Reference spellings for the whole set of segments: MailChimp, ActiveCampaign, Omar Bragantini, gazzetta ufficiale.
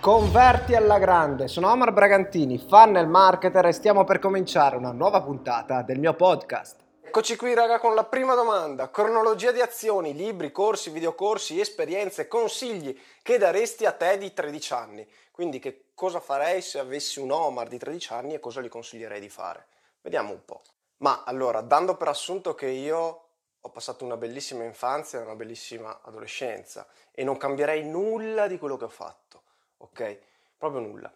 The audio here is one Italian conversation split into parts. Converti alla grande, sono Omar Bragantini, funnel marketer, e stiamo per cominciare una nuova puntata del mio podcast. Eccoci qui raga con la prima domanda, cronologia di azioni, libri, corsi, videocorsi, esperienze, consigli che daresti a te di 13 anni. Quindi che cosa farei se avessi un Omar di 13 anni e cosa gli consiglierei di fare? Vediamo un po'. Ma allora, dando per assunto che io ho passato una bellissima infanzia e una bellissima adolescenza e non cambierei nulla di quello che ho fatto. Ok? Proprio nulla.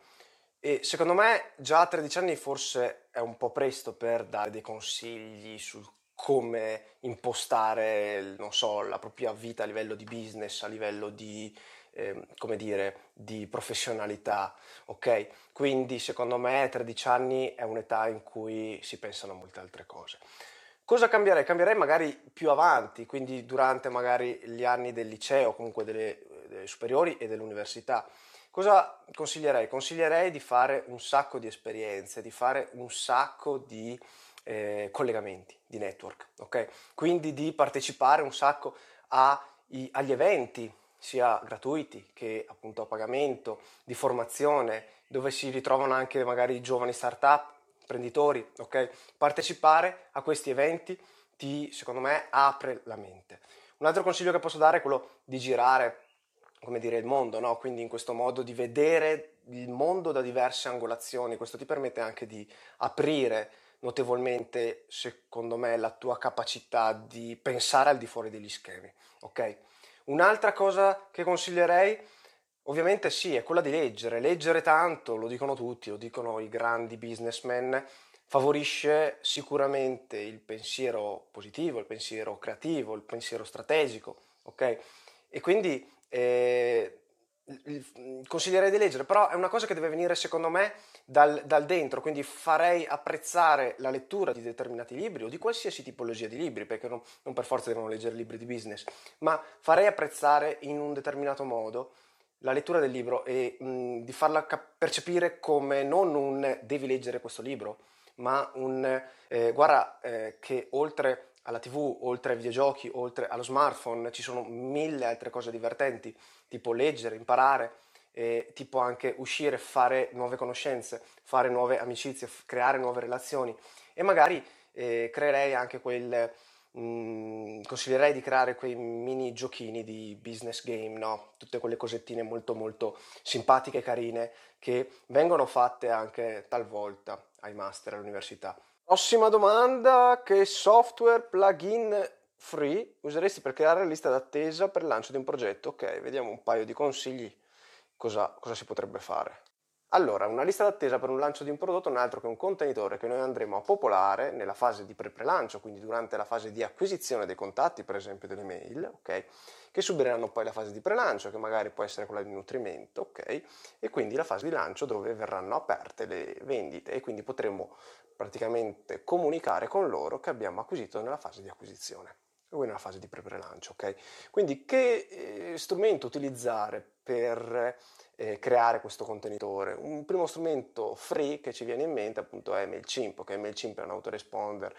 E secondo me già a 13 anni forse è un po' presto per dare dei consigli su come impostare, non so, la propria vita a livello di business, a livello di, di professionalità, ok? Quindi secondo me 13 anni è un'età in cui si pensano a molte altre cose. Cosa cambierei? Cambierei magari più avanti, quindi durante magari gli anni del liceo, comunque delle superiori e dell'università. Cosa consiglierei? Consiglierei di fare un sacco di esperienze, di fare un sacco di collegamenti, di network, ok? Quindi di partecipare un sacco agli eventi, sia gratuiti che appunto a pagamento, di formazione, dove si ritrovano anche magari giovani startup, imprenditori, ok? Partecipare a questi eventi ti, secondo me, apre la mente. Un altro consiglio che posso dare è quello di girare, come dire, il mondo, no? Quindi in questo modo di vedere il mondo da diverse angolazioni, questo ti permette anche di aprire notevolmente, secondo me, la tua capacità di pensare al di fuori degli schemi, ok? Un'altra cosa che consiglierei, ovviamente sì, è quella di leggere tanto, lo dicono tutti, lo dicono i grandi businessmen, favorisce sicuramente il pensiero positivo, il pensiero creativo, il pensiero strategico, ok? E quindi consiglierei di leggere, però è una cosa che deve venire secondo me dal dentro, quindi farei apprezzare la lettura di determinati libri o di qualsiasi tipologia di libri, perché non per forza devono leggere libri di business, ma farei apprezzare in un determinato modo la lettura del libro e di farla percepire come non un devi leggere questo libro, ma un guarda che oltre alla TV, oltre ai videogiochi, oltre allo smartphone ci sono mille altre cose divertenti, tipo leggere, imparare, tipo anche uscire, fare nuove conoscenze, fare nuove amicizie, creare nuove relazioni e magari creerei anche consiglierei di creare quei mini giochini di business game, no? Tutte quelle cosettine molto molto simpatiche e carine che vengono fatte anche talvolta ai master all'università. Prossima domanda: che software plugin free useresti per creare la lista d'attesa per il lancio di un progetto? Ok, vediamo un paio di consigli, cosa si potrebbe fare. Allora, una lista d'attesa per un lancio di un prodotto non è altro che un contenitore che noi andremo a popolare nella fase di pre-prelancio, quindi durante la fase di acquisizione dei contatti, per esempio delle mail, ok? Che subiranno poi la fase di prelancio, che magari può essere quella di nutrimento, ok? E quindi la fase di lancio dove verranno aperte le vendite e quindi potremo praticamente comunicare con loro che abbiamo acquisito nella fase di acquisizione e poi nella fase di pre-prelancio, ok? Quindi che strumento utilizzare per creare questo contenitore? Un primo strumento free che ci viene in mente appunto è MailChimp, ok? MailChimp è un autoresponder,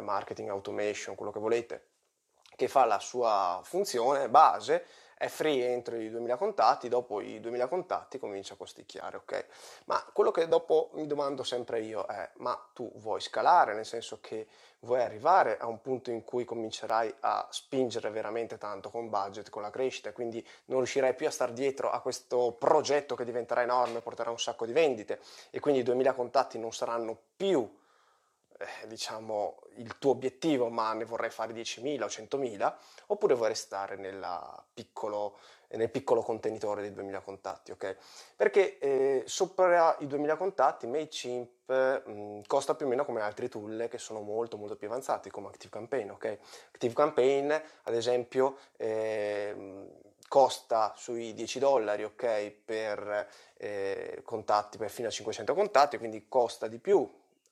marketing automation, quello che volete, che fa la sua funzione base, è free entro i 2000 contatti, dopo i 2000 contatti comincia a costicchiare, ok? Ma quello che dopo mi domando sempre io è: ma tu vuoi scalare, nel senso che vuoi arrivare a un punto in cui comincerai a spingere veramente tanto con budget, con la crescita, quindi non riuscirai più a star dietro a questo progetto che diventerà enorme, porterà un sacco di vendite e quindi i 2000 contatti non saranno più diciamo il tuo obiettivo, ma ne vorrei fare 10.000 o 100.000, oppure vorrei stare nel piccolo contenitore dei 2.000 contatti, ok? Perché sopra i 2.000 contatti MailChimp costa più o meno come altri tool che sono molto molto più avanzati come ActiveCampaign, ok? ActiveCampaign ad esempio costa sui $10, ok? Per contatti, per fino a 500 contatti, quindi costa di più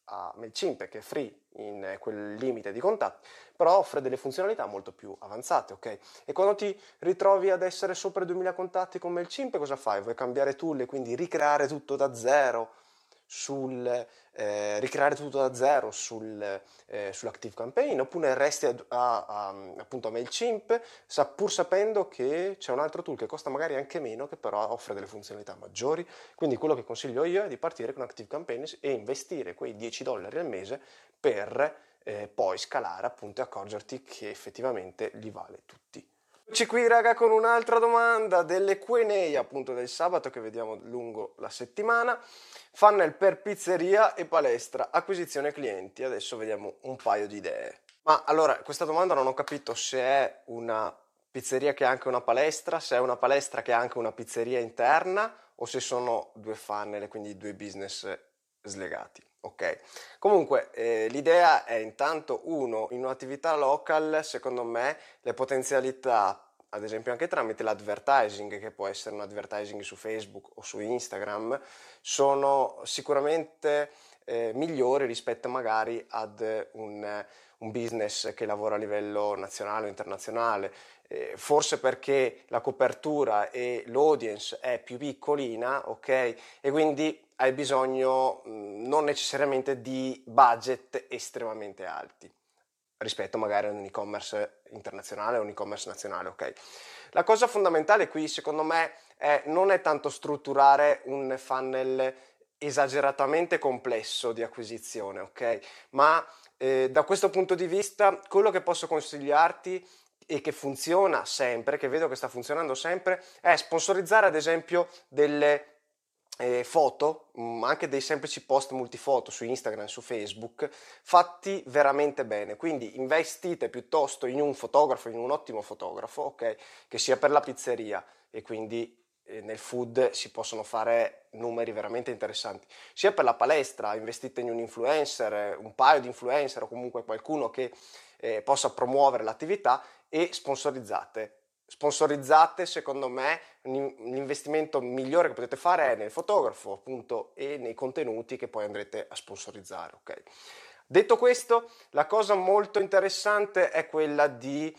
a MailChimp, che è free in quel limite di contatti, però offre delle funzionalità molto più avanzate, ok? E quando ti ritrovi ad essere sopra i 2000 contatti con MailChimp, cosa fai? Vuoi cambiare tool e quindi ricreare tutto da zero? sul ricreare tutto da zero sull'ActiveCampaign, oppure resti appunto a MailChimp, pur sapendo che c'è un altro tool che costa magari anche meno, che però offre delle funzionalità maggiori. Quindi quello che consiglio io è di partire con ActiveCampaign e investire quei $10 al mese per poi scalare, appunto, e accorgerti che effettivamente li vale tutti. Eccoci qui, raga, con un'altra domanda delle Q&A, appunto, del sabato, che vediamo lungo la settimana. Funnel per pizzeria e palestra, acquisizione clienti. Adesso vediamo un paio di idee. Ma allora, questa domanda non ho capito se è una pizzeria che ha anche una palestra, se è una palestra che ha anche una pizzeria interna, o se sono due funnel, quindi due business slegati. Ok, comunque l'idea è intanto, uno, in un'attività local, secondo me, le potenzialità, ad esempio anche tramite l'advertising, che può essere un advertising su Facebook o su Instagram, sono sicuramente migliori rispetto magari ad un business che lavora a livello nazionale o internazionale, forse perché la copertura e l'audience è più piccolina, ok, e quindi hai bisogno non necessariamente di budget estremamente alti rispetto magari a un e-commerce internazionale o un e-commerce nazionale, ok? La cosa fondamentale qui, secondo me, non è tanto strutturare un funnel esageratamente complesso di acquisizione, ok? Ma da questo punto di vista, quello che posso consigliarti e che funziona sempre, che vedo che sta funzionando sempre, è sponsorizzare, ad esempio, delle foto, anche dei semplici post multifoto su Instagram, su Facebook, fatti veramente bene. Quindi investite piuttosto in un fotografo, in un ottimo fotografo, ok, che sia per la pizzeria, e quindi nel food si possono fare numeri veramente interessanti, sia per la palestra, investite in un influencer, un paio di influencer, o comunque qualcuno che possa promuovere l'attività, e sponsorizzate. Secondo me l'investimento migliore che potete fare è nel fotografo, appunto, e nei contenuti che poi andrete a sponsorizzare, ok? Detto questo, la cosa molto interessante è quella di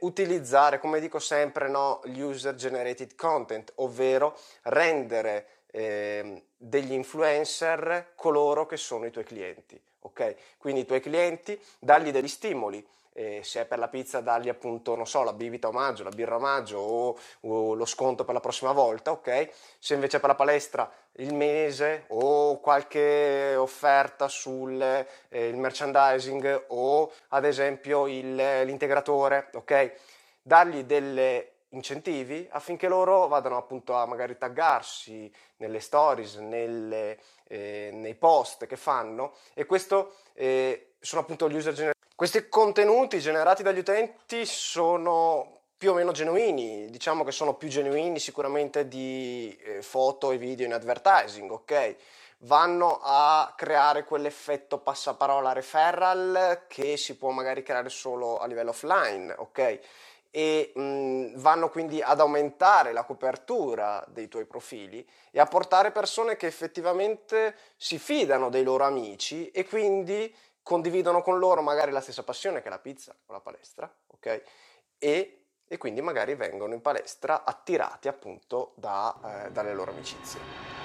utilizzare, come dico sempre, no, gli user generated content, ovvero rendere degli influencer coloro che sono i tuoi clienti, ok? Quindi i tuoi clienti, dagli degli stimoli. Se è per la pizza, dargli, appunto, non so, la bibita omaggio, la birra omaggio, o lo sconto per la prossima volta, ok? Se invece è per la palestra, il mese, o qualche offerta sul il merchandising, o ad esempio l'integratore, ok? Dargli delle incentivi affinché loro vadano, appunto, a magari taggarsi nelle stories, nei post che fanno, e questo sono, appunto, gli user generati. Questi contenuti generati dagli utenti sono più o meno genuini, diciamo che sono più genuini sicuramente di foto e video in advertising, ok? Vanno a creare quell'effetto passaparola referral che si può magari creare solo a livello offline, ok? E vanno quindi ad aumentare la copertura dei tuoi profili e a portare persone che effettivamente si fidano dei loro amici e quindi condividono con loro magari la stessa passione che la pizza o la palestra, ok? E quindi magari vengono in palestra attirati, appunto, dalle loro amicizie.